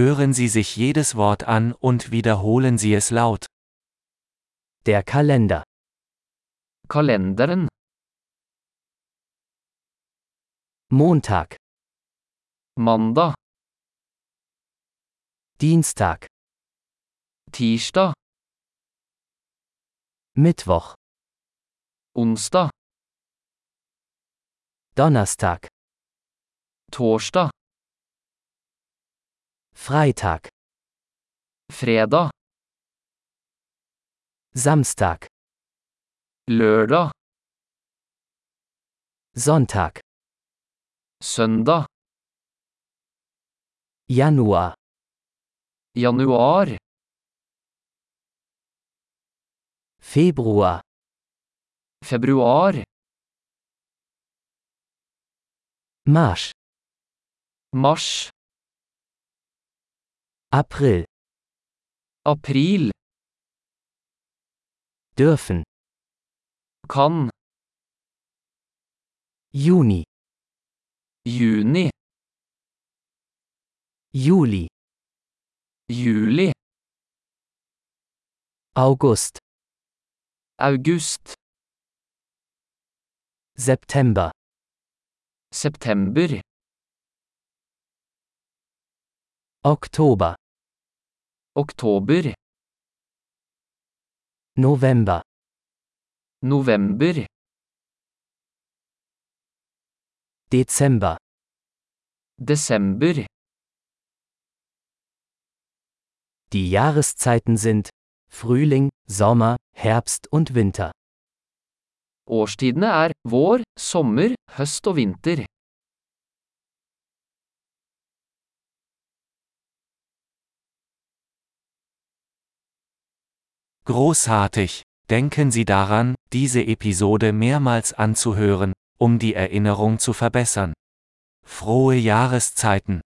Hören Sie sich jedes Wort an und wiederholen Sie es laut. Der Kalender. Kalenderen. Montag. Mandag. Dienstag. Tirsdag. Mittwoch. Onsdag. Donnerstag. Torsdag. Freitag. Fredag. Samstag. Lørdag. Sonntag. Søndag. Januar. Januar. Februar. Februar. Mars. Mars. April. April. Dürfen. Kann. Juni. Juni. Juli. Juli. August. August. September. September. Oktober. Oktober. November. November. Dezember. Dezember. Die Jahreszeiten sind Frühling, Sommer, Herbst und Winter. Årstidene vår, sommer, høst og vinter. Großartig! Denken Sie daran, diese Episode mehrmals anzuhören, um die Erinnerung zu verbessern. Frohe Jahreszeiten!